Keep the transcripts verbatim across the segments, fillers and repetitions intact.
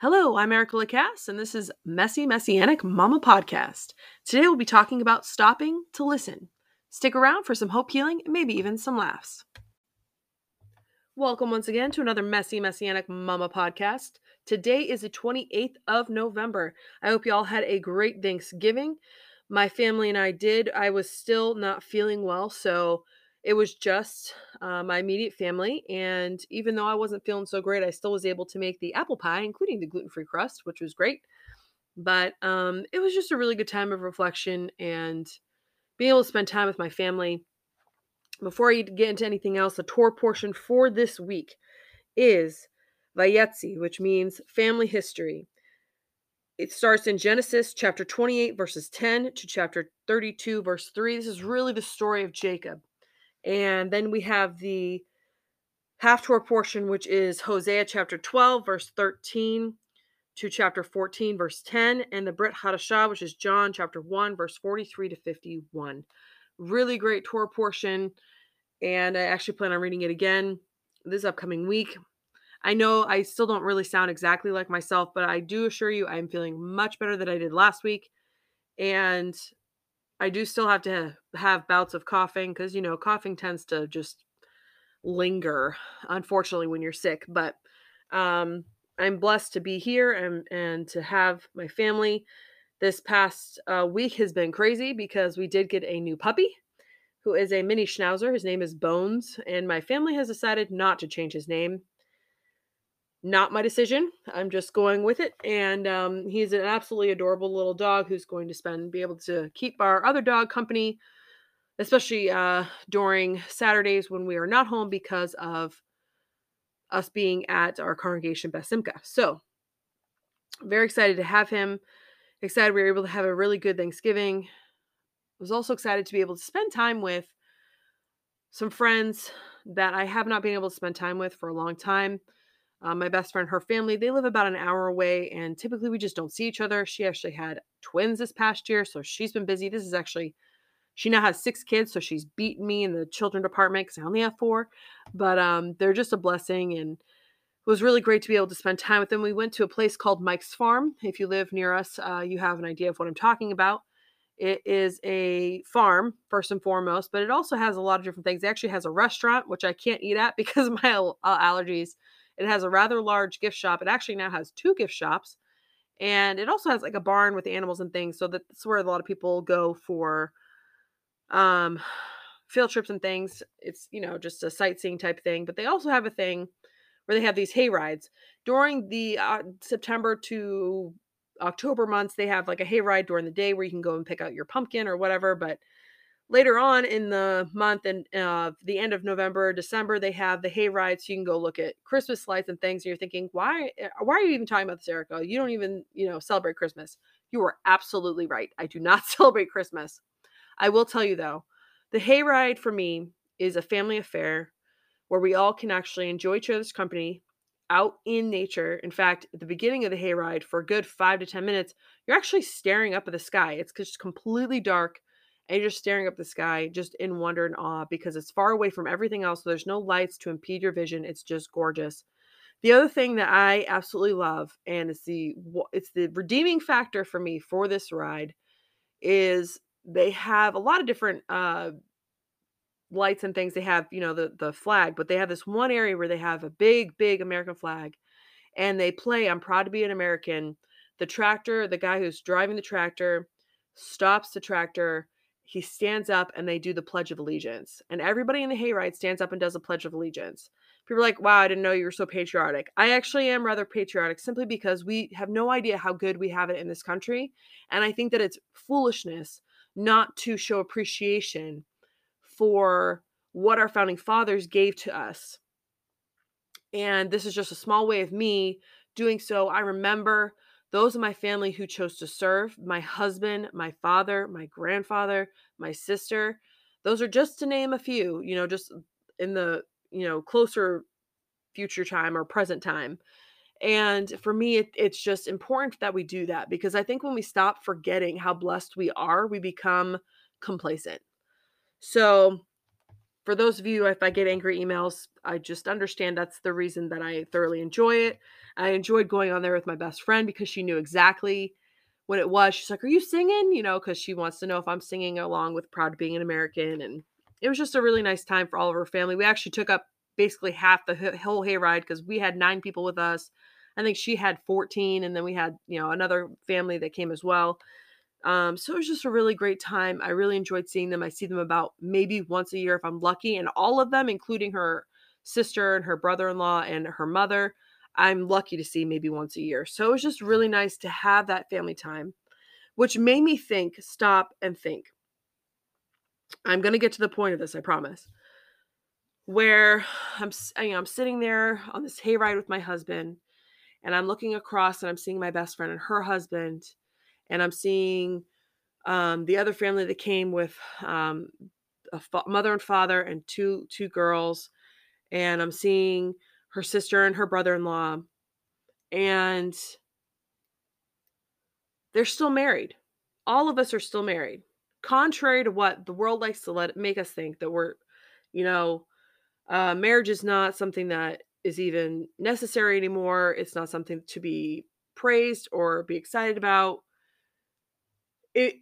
Hello, I'm Erica LaCasse, and this is Messy Messianic Mama Podcast. Today we'll be talking about stopping to listen. Stick around for some hope healing and maybe even some laughs. Welcome once again to another Messy Messianic Mama Podcast. Today is the twenty-eighth of November. I hope you all had a great Thanksgiving. My family and I did. I was still not feeling well, so it was just uh, my immediate family, and even though I wasn't feeling so great, I still was able to make the apple pie, including the gluten-free crust, which was great. But um, it was just a really good time of reflection and being able to spend time with my family. Before I get into anything else, the Torah portion for this week is Vayetzi, which means family history. It starts in Genesis chapter twenty-eight, verses ten to chapter thirty-two, verse three. This is really the story of Jacob. And then we have the Haftarah portion, which is Hosea chapter twelve, verse thirteen to chapter fourteen, verse ten, and the Brit Hadashah, which is John chapter one, verse forty-three to fifty-one. Really great Torah portion, and I actually plan on reading it again this upcoming week. I know I still don't really sound exactly like myself, but I do assure you I'm feeling much better than I did last week, and I do still have to have bouts of coughing because, you know, coughing tends to just linger, unfortunately, when you're sick. But um, I'm blessed to be here and, and to have my family. This past uh, week has been crazy because we did get a new puppy who is a mini schnauzer. His name is Bones, and my family has decided not to change his name. Not my decision. I'm just going with it. And um, he's an absolutely adorable little dog who's going to spend, be able to keep our other dog company, especially uh, during Saturdays when we are not home because of us being at our congregation, Beth Simka. So very excited to have him. Excited we were able to have a really good Thanksgiving. I was also excited to be able to spend time with some friends that I have not been able to spend time with for a long time. Uh, my best friend, her family, they live about an hour away, and typically we just don't see each other. She actually had twins this past year, so she's been busy. This is actually, she now has six kids, so she's beaten me in the children department because I only have four. But um, they're just a blessing, and it was really great to be able to spend time with them. We went to a place called Mike's Farm. If you live near us, uh, you have an idea of what I'm talking about. It is a farm, first and foremost, but it also has a lot of different things. It actually has a restaurant, which I can't eat at because of my uh, allergies. It has a rather large gift shop. It actually now has two gift shops. And it also has like a barn with animals and things. So that's where a lot of people go for um, field trips and things. It's, you know, just a sightseeing type thing. But they also have a thing where they have these hay rides. During the uh, September to October months, they have like a hay ride during the day where you can go and pick out your pumpkin or whatever. But later on in the month and uh, the end of November, December, they have the hay rides. So you can go look at Christmas lights and things. And you're thinking, why, why are you even talking about this, Erica? You don't even, you know, celebrate Christmas. You are absolutely right. I do not celebrate Christmas. I will tell you though, the hay ride for me is a family affair where we all can actually enjoy each other's company out in nature. In fact, at the beginning of the hay ride for a good five to ten minutes, you're actually staring up at the sky. It's just completely dark. And you're just staring up the sky just in wonder and awe because it's far away from everything else. So there's no lights to impede your vision. It's just gorgeous. The other thing that I absolutely love, and it's the it's the redeeming factor for me for this ride, is they have a lot of different uh, lights and things. They have, you know, the, the flag, but they have this one area where they have a big, big American flag. And they play I'm Proud to Be an American. The tractor, the guy who's driving the tractor, stops the tractor. He stands up and they do the Pledge of Allegiance. And everybody in the hayride stands up and does a Pledge of Allegiance. People are like, wow, I didn't know you were so patriotic. I actually am rather patriotic simply because we have no idea how good we have it in this country. And I think that it's foolishness not to show appreciation for what our founding fathers gave to us. And this is just a small way of me doing so. I remember those of my family who chose to serve, my husband, my father, my grandfather, my sister, those are just to name a few, you know, just in the, you know, closer future time or present time. And for me, it, it's just important that we do that because I think when we stop forgetting how blessed we are, we become complacent. So for those of you, if I get angry emails, I just understand that's the reason that I thoroughly enjoy it. I enjoyed going on there with my best friend because she knew exactly what it was. She's like, are you singing? You know, because she wants to know if I'm singing along with Proud of Being an American. And it was just a really nice time for all of her family. We actually took up basically half the whole hayride because we had nine people with us. I think she had fourteen, and then we had, you know, another family that came as well. Um, so it was just a really great time. I really enjoyed seeing them. I see them about maybe once a year if I'm lucky, and all of them, including her sister and her brother-in-law and her mother, I'm lucky to see maybe once a year. So it was just really nice to have that family time, which made me think, stop and think. I'm going to get to the point of this, I promise, where I'm, you know, I'm sitting there on this hayride with my husband, and I'm looking across and I'm seeing my best friend and her husband. And I'm seeing um, the other family that came with um, a fa- mother and father and two two girls. And I'm seeing her sister and her brother-in-law. And they're still married. All of us are still married. Contrary to what the world likes to let make us think, that we're, you know, uh, marriage is not something that is even necessary anymore. It's not something to be praised or be excited about. It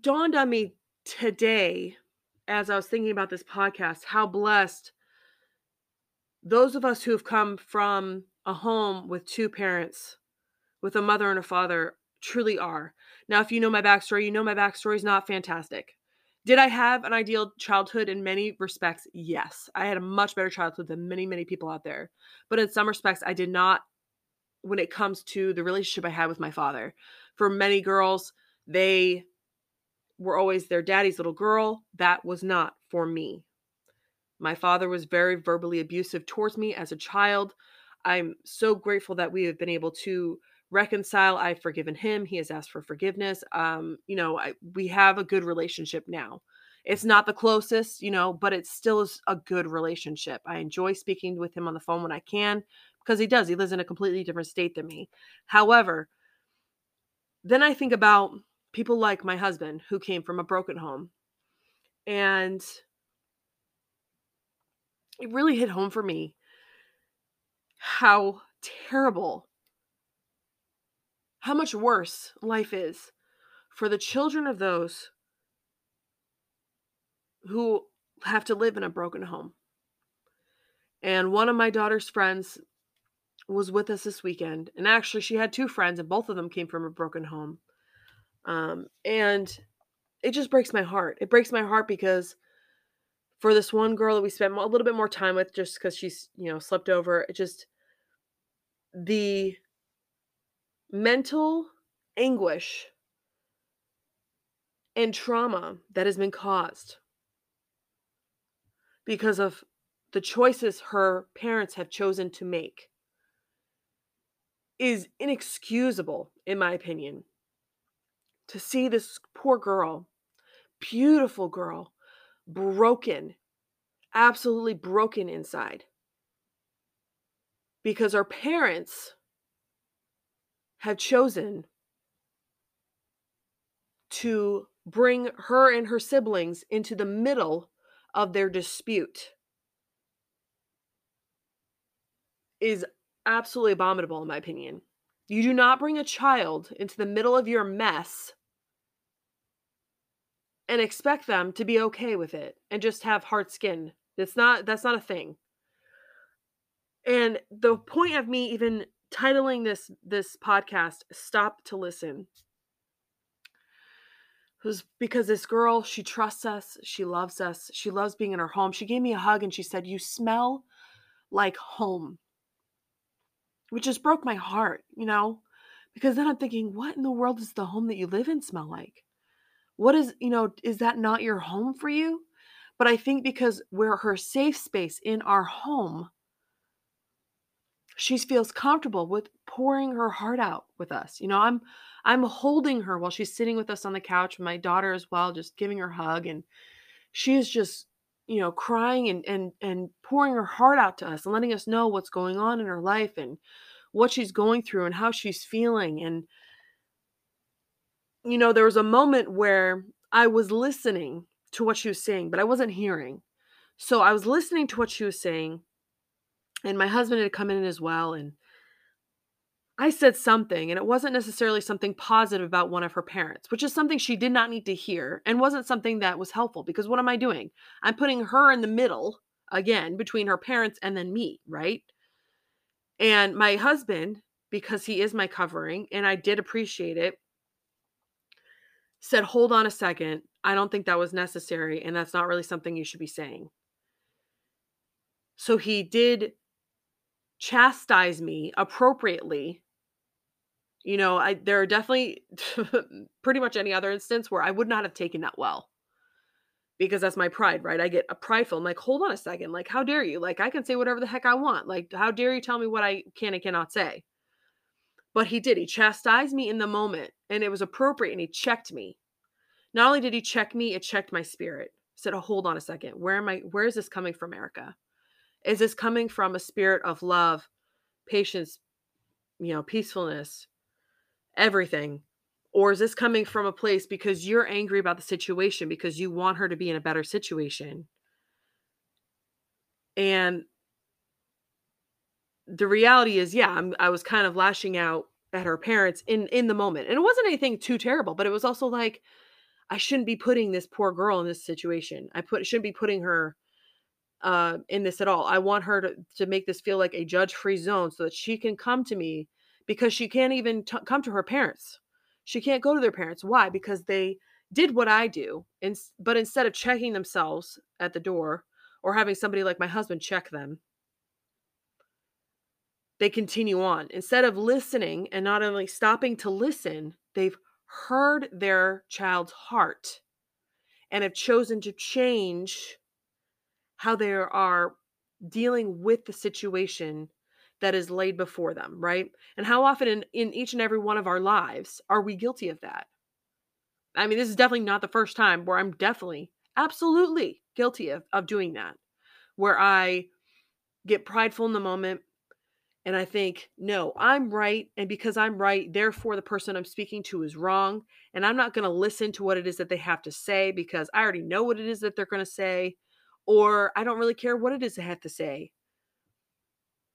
dawned on me today, as I was thinking about this podcast, how blessed those of us who have come from a home with two parents, with a mother and a father, truly are. Now, if you know my backstory, you know my backstory is not fantastic. Did I have an ideal childhood in many respects? Yes. I had a much better childhood than many, many people out there. But in some respects, I did not, when it comes to the relationship I had with my father. For many girls, they were always their daddy's little girl. That was not for me. My father was very verbally abusive towards me as a child. I'm so grateful that we have been able to reconcile. I've forgiven him. He has asked for forgiveness. Um, you know, I, we have a good relationship now. It's not the closest, you know, but it still is a good relationship. I enjoy speaking with him on the phone when I can because he does. He lives in a completely different state than me. However, then I think about people like my husband who came from a broken home, and it really hit home for me how terrible, how much worse life is for the children of those who have to live in a broken home. And one of my daughter's friends was with us this weekend, and actually she had two friends and both of them came from a broken home. Um, and it just breaks my heart. It breaks my heart because for this one girl that we spent a little bit more time with, just because she's, you know, slept over, it just, the mental anguish and trauma that has been caused because of the choices her parents have chosen to make is inexcusable, in my opinion. To see this poor girl, beautiful girl, broken, absolutely broken inside. Because our parents have chosen to bring her and her siblings into the middle of their dispute is absolutely abominable, in my opinion. You do not bring a child into the middle of your mess and expect them to be okay with it and just have hard skin. It's not, that's not a thing. And the point of me even titling this, this podcast, Stop to Listen, was because this girl, she trusts us. She loves us. She loves being in her home. She gave me a hug and she said, "You smell like home," which just broke my heart, you know, because then I'm thinking, what in the world does the home that you live in smell like? What is, you know, is that not your home for you? But I think because we're her safe space in our home, she feels comfortable with pouring her heart out with us. You know, I'm, I'm holding her while she's sitting with us on the couch, my daughter as well, just giving her a hug. And she is just, you know, crying and, and, and pouring her heart out to us and letting us know what's going on in her life and what she's going through and how she's feeling. And, you know, there was a moment where I was listening to what she was saying, but I wasn't hearing. So I was listening to what she was saying, and my husband had come in as well. And I said something, and it wasn't necessarily something positive about one of her parents, which is something she did not need to hear and wasn't something that was helpful, because what am I doing? I'm putting her in the middle again between her parents and then me, right? And my husband, because he is my covering, and I did appreciate it, said, hold on a second. I don't think that was necessary, and that's not really something you should be saying. So he did chastise me appropriately. You know, I there are definitely pretty much any other instance where I would not have taken that well, because that's my pride, right? I get a prideful. I'm like, hold on a second. Like, how dare you? Like, I can say whatever the heck I want. Like, how dare you tell me what I can and cannot say? But he did. He chastised me in the moment, and it was appropriate, and he checked me. Not only did he check me, it checked my spirit. I said, oh, hold on a second. Where am I? Where is this coming from, Erica? Is this coming from a spirit of love, patience, you know, peacefulness, everything? Or is this coming from a place because you're angry about the situation, because you want her to be in a better situation? And the reality is, yeah, I'm, I was kind of lashing out at her parents in, in the moment. And it wasn't anything too terrible, but it was also like, I shouldn't be putting this poor girl in this situation. I put shouldn't be putting her uh, in this at all. I want her to, to make this feel like a judge-free zone so that she can come to me, because she can't even t- come to her parents. She can't go to their parents. Why? Because they did what I do. And, but instead of checking themselves at the door or having somebody like my husband check them, they continue on. Instead of listening and not only stopping to listen, they've heard their child's heart and have chosen to change how they are dealing with the situation that is laid before them, right? And how often in, in each and every one of our lives are we guilty of that? I mean, this is definitely not the first time where I'm definitely, absolutely guilty of, of doing that, where I get prideful in the moment and I think, no, I'm right. And because I'm right, therefore the person I'm speaking to is wrong. And I'm not going to listen to what it is that they have to say, because I already know what it is that they're going to say, or I don't really care what it is they have to say.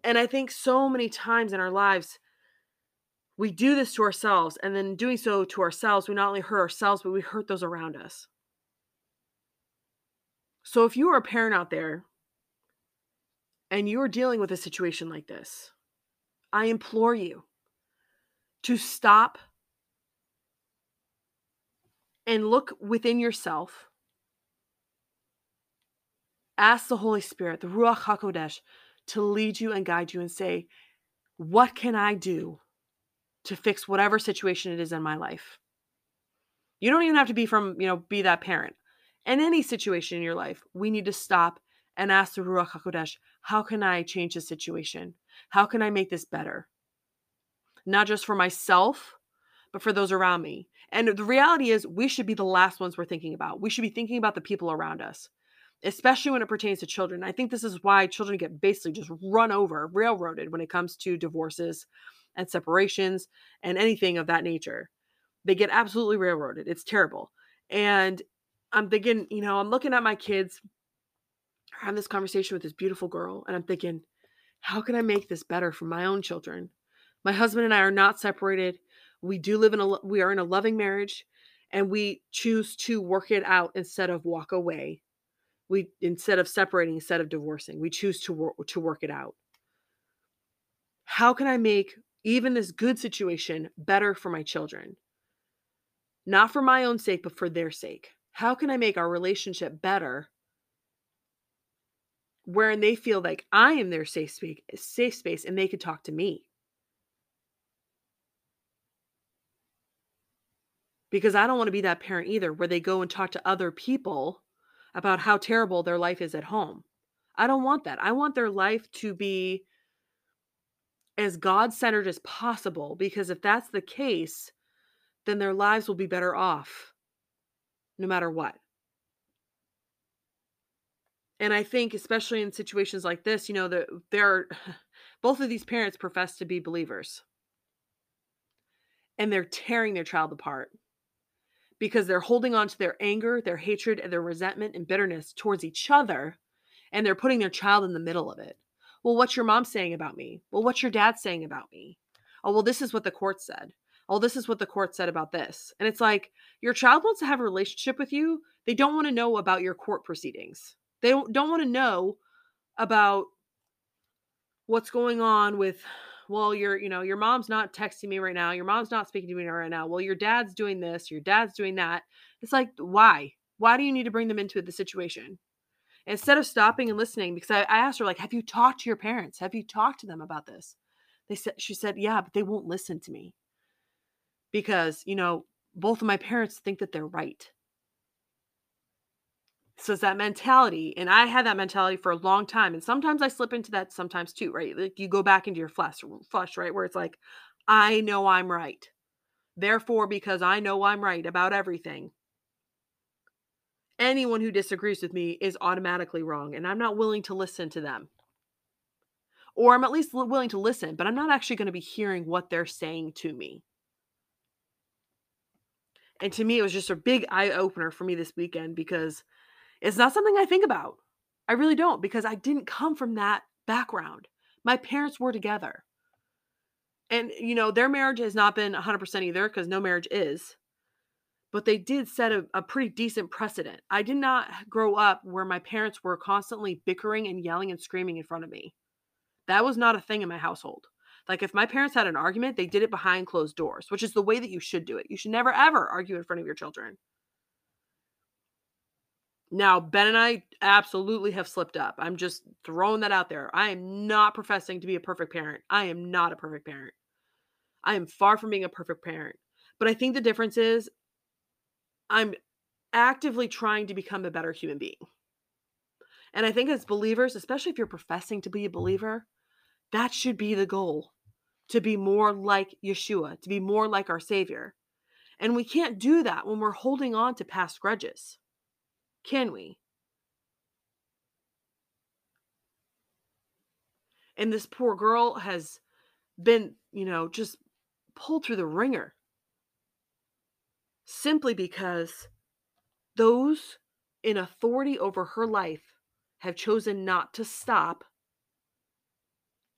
And I think so many times in our lives, we do this to ourselves. And then doing so to ourselves, we not only hurt ourselves, but we hurt those around us. So if you are a parent out there and you are dealing with a situation like this, I implore you to stop and look within yourself. Ask the Holy Spirit, the Ruach HaKodesh, to lead you and guide you and say, what can I do to fix whatever situation it is in my life? You don't even have to be from, you know, be that parent. In any situation in your life, we need to stop and ask the Ruach HaKodesh, how can I change the situation? How can I make this better? Not just for myself, but for those around me. And the reality is, we should be the last ones we're thinking about. We should be thinking about the people around us, especially when it pertains to children. I think this is why children get basically just run over, railroaded when it comes to divorces and separations and anything of that nature. They get absolutely railroaded. It's terrible. And I'm thinking, you know, I'm looking at my kids, I have this conversation with this beautiful girl, and I'm thinking, how can I make this better for my own children? My husband and I are not separated. We do live in a, we are in a loving marriage, and we choose to work it out instead of walk away. We, instead of separating, instead of divorcing, we choose to wor- to work it out. How can I make even this good situation better for my children? Not for my own sake, but for their sake. How can I make our relationship better, wherein they feel like I am their safe space, safe space, and they can talk to me? Because I don't want to be that parent either, where they go and talk to other people about how terrible their life is at home. I don't want that. I want their life to be as God-centered as possible, because if that's the case, then their lives will be better off no matter what. And I think, especially in situations like this, you know, that there are, both of these parents profess to be believers, and they're tearing their child apart, because they're holding on to their anger, their hatred, and their resentment and bitterness towards each other, and they're putting their child in the middle of it. Well, what's your mom saying about me? Well, what's your dad saying about me? oh, well, this is what the court said. Oh, this is what the court said about this. And it's like, your child wants to have a relationship with you. They don't want to know about your court proceedings. They don't, don't want to know about what's going on with, well, your, you know, your mom's not texting me right now. Your mom's not speaking to me right now. Well, your dad's doing this, your dad's doing that. It's like, why? Why do you need to bring them into the situation? Instead of stopping and listening, because I, I asked her, like, have you talked to your parents? Have you talked to them about this? They said, she said, yeah, but they won't listen to me because, you know, both of my parents think that they're right. So it's that mentality. And I had that mentality for a long time. And sometimes I slip into that sometimes too, right? Like you go back into your flesh, flesh, right? Where it's like, I know I'm right. Therefore, because I know I'm right about everything, anyone who disagrees with me is automatically wrong, and I'm not willing to listen to them. Or I'm at least willing to listen, but I'm not actually going to be hearing what they're saying to me. And to me, it was just a big eye-opener for me this weekend, because it's not something I think about. I really don't, because I didn't come from that background. My parents were together. And, you know, their marriage has not been one hundred percent either, because no marriage is. But they did set a, a pretty decent precedent. I did not grow up where my parents were constantly bickering and yelling and screaming in front of me. That was not a thing in my household. Like if my parents had an argument, they did it behind closed doors, which is the way that you should do it. You should never, ever argue in front of your children. Now, Ben and I absolutely have slipped up. I'm just throwing that out there. I am not professing to be a perfect parent. I am not a perfect parent. I am far from being a perfect parent. But I think the difference is, I'm actively trying to become a better human being. And I think as believers, especially if you're professing to be a believer, that should be the goal, to be more like Yeshua, to be more like our Savior. And we can't do that when we're holding on to past grudges, can we? And this poor girl has been, you know, just pulled through the ringer. Simply because those in authority over her life have chosen not to stop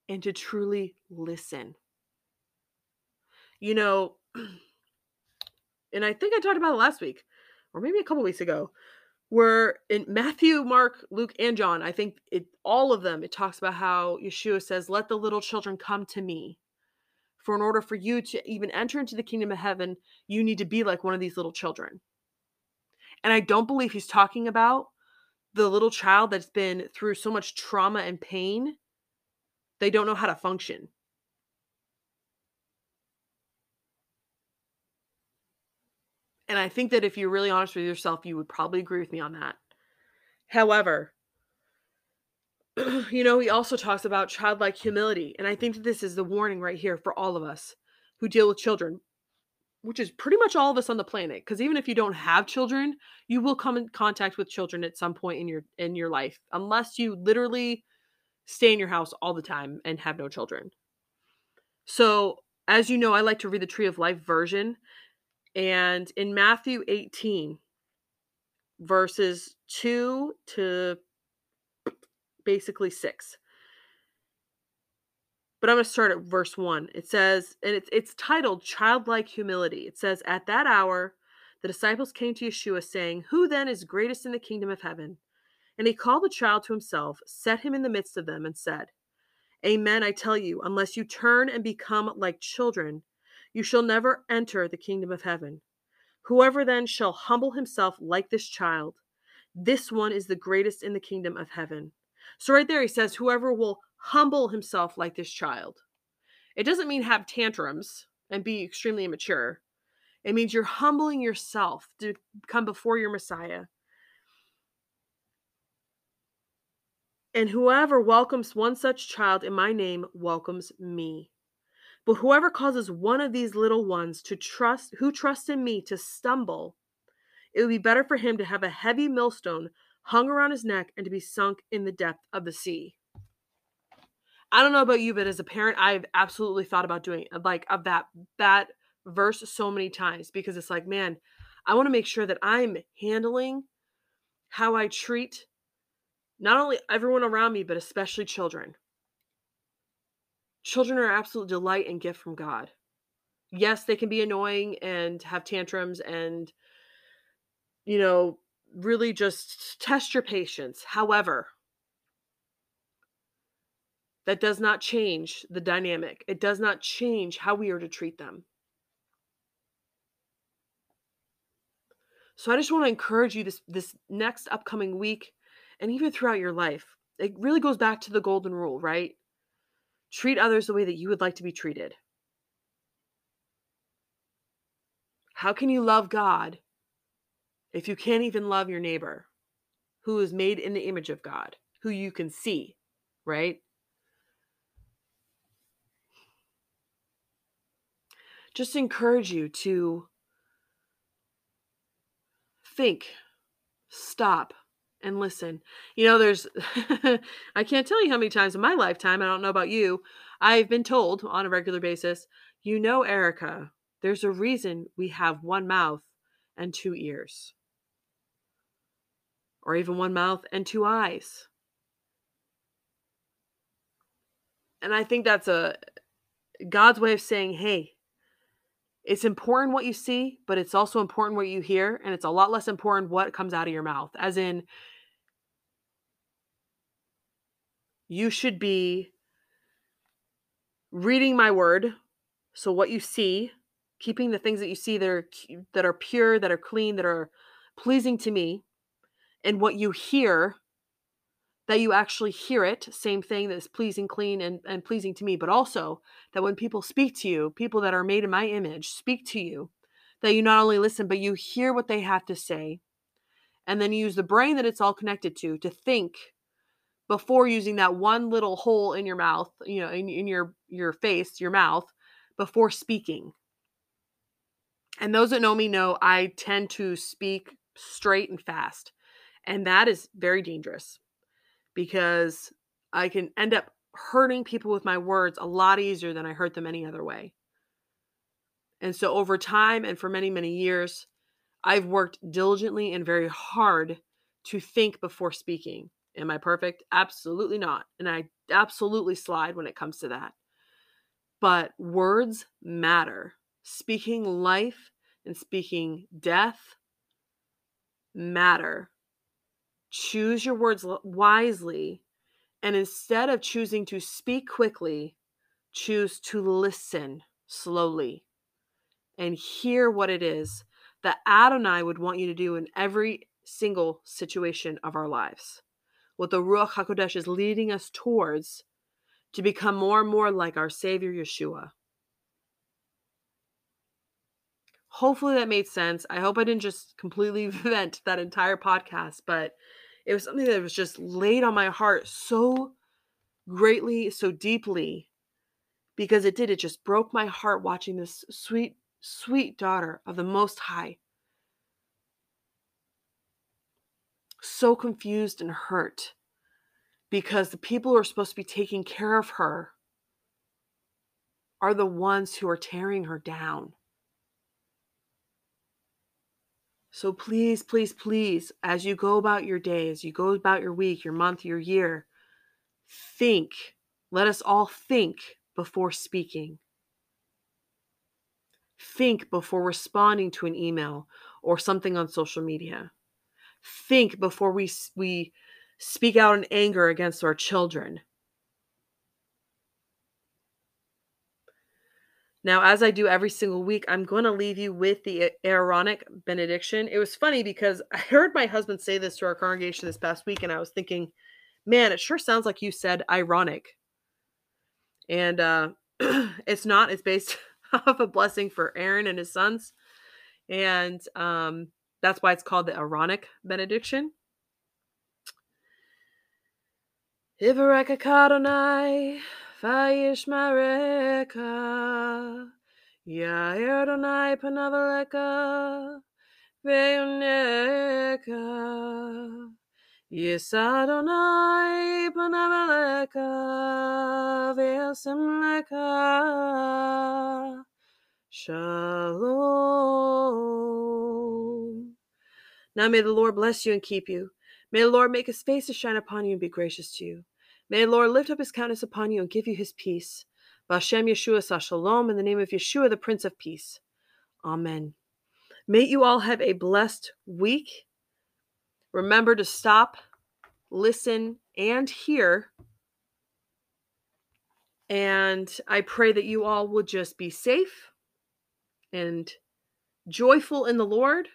and to truly listen. You know, and I think I talked about it last week, or maybe a couple weeks ago, where in Matthew, Mark, Luke, and John, I think it, all of them, it talks about how Yeshua says, let the little children come to me. For in order for you to even enter into the kingdom of heaven, you need to be like one of these little children. And I don't believe he's talking about the little child that's been through so much trauma and pain, they don't know how to function. And I think that if you're really honest with yourself, you would probably agree with me on that. However, you know, he also talks about childlike humility. And I think that this is the warning right here for all of us who deal with children, which is pretty much all of us on the planet. Because even if you don't have children, you will come in contact with children at some point in your in your life, unless you literally stay in your house all the time and have no children. So, as you know, I like to read the Tree of Life version. And in Matthew eighteen, verses two to basically six. But I'm going to start at verse one. It says, and it's, it's titled Childlike Humility. It says, at that hour, the disciples came to Yeshua saying, who then is greatest in the kingdom of heaven? And he called the child to himself, set him in the midst of them, and said, amen, I tell you, unless you turn and become like children, you shall never enter the kingdom of heaven. Whoever then shall humble himself like this child, this one is the greatest in the kingdom of heaven. So right there, he says, whoever will humble himself like this child. It doesn't mean have tantrums and be extremely immature. It means you're humbling yourself to come before your Messiah. And whoever welcomes one such child in my name welcomes me. But whoever causes one of these little ones to trust, who trusts in me, to stumble, it would be better for him to have a heavy millstone hung around his neck and to be sunk in the depth of the sea. I don't know about you, but as a parent, I've absolutely thought about doing like of that, that verse so many times, because it's like, man, I want to make sure that I'm handling how I treat not only everyone around me, but especially children. Children are an absolute delight and gift from God. Yes, they can be annoying and have tantrums and, you know, really just test your patience. However, that does not change the dynamic. It does not change how we are to treat them. So I just want to encourage you this, this next upcoming week and even throughout your life. It really goes back to the golden rule, right? Treat others the way that you would like to be treated. How can you love God if you can't even love your neighbor who is made in the image of God, who you can see, right? Just encourage you to think, stop, and listen. You know, there's, I can't tell you how many times in my lifetime, I don't know about you, I've been told on a regular basis, you know, Erica, there's a reason we have one mouth and two ears. Or even one mouth and two eyes. And I think that's a God's way of saying, hey, it's important what you see, but it's also important what you hear. And it's a lot less important what comes out of your mouth. As in, you should be reading my word. So what you see, keeping the things that you see that are, that are pure, that are clean, that are pleasing to me. And what you hear, that you actually hear it, same thing, that is pleasing, clean, and, and pleasing to me, but also that when people speak to you, people that are made in my image speak to you, that you not only listen, but you hear what they have to say, and then you use the brain that it's all connected to, to think before using that one little hole in your mouth, you know, in, in your, your face, your mouth, before speaking. And those that know me know I tend to speak straight and fast, and that is very dangerous. Because I can end up hurting people with my words a lot easier than I hurt them any other way. And so over time and for many, many years, I've worked diligently and very hard to think before speaking. Am I perfect? Absolutely not. And I absolutely slide when it comes to that. But words matter. Speaking life and speaking death matter. Choose your words wisely, and instead of choosing to speak quickly, choose to listen slowly and hear what it is that Adonai would want you to do in every single situation of our lives. What the Ruach HaKodesh is leading us towards to become more and more like our Savior Yeshua. Hopefully that made sense. I hope I didn't just completely vent that entire podcast, but it was something that was just laid on my heart so greatly, so deeply, because it did. It just broke my heart watching this sweet, sweet daughter of the Most High so confused and hurt because the people who are supposed to be taking care of her are the ones who are tearing her down. So please, please, please, as you go about your day, as you go about your week, your month, your year, think. Let us all think before speaking. Think before responding to an email or something on social media. Think before we, we speak out in anger against our children. Now, as I do every single week, I'm going to leave you with the Aaronic benediction. It was funny because I heard my husband say this to our congregation this past week, and I was thinking, man, it sure sounds like you said ironic. And uh, it's not. It's based off a blessing for Aaron and his sons. And um, that's why it's called the Aaronic benediction. Yivarech Adonai. Vayishmareka, Ya'ir Adonai panav alecha, ve'yoneka, Yisa Adonai panav alecha, ve'asem lecha, Shalom. Now may the Lord bless you and keep you. May the Lord make his face to shine upon you and be gracious to you. May the Lord lift up his countenance upon you and give you his peace. Bashem Yeshua sa Shalom, in the name of Yeshua, the Prince of Peace. Amen. May you all have a blessed week. Remember to stop, listen, and hear. And I pray that you all will just be safe and joyful in the Lord.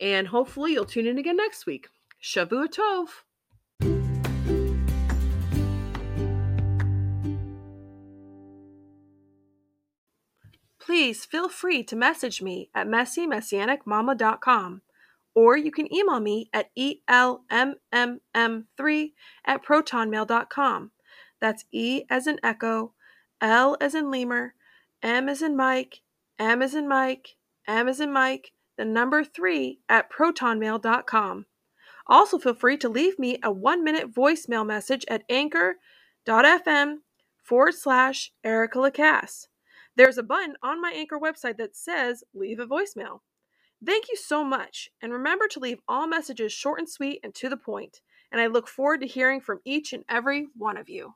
And hopefully you'll tune in again next week. Shavua Tov. Please feel free to message me at Messy Messianic Mama dot com, or you can email me at E L M M M three at Proton Mail dot com. That's E as in echo, L as in lemur, M as in Mike, M as in Mike, M as in Mike, the number three at Proton Mail dot com. Also feel free to leave me a one-minute voicemail message at anchor.fm forward slash Erica LaCasse. There's a button on my Anchor website that says leave a voicemail. Thank you so much, and remember to leave all messages short and sweet and to the point, and I look forward to hearing from each and every one of you.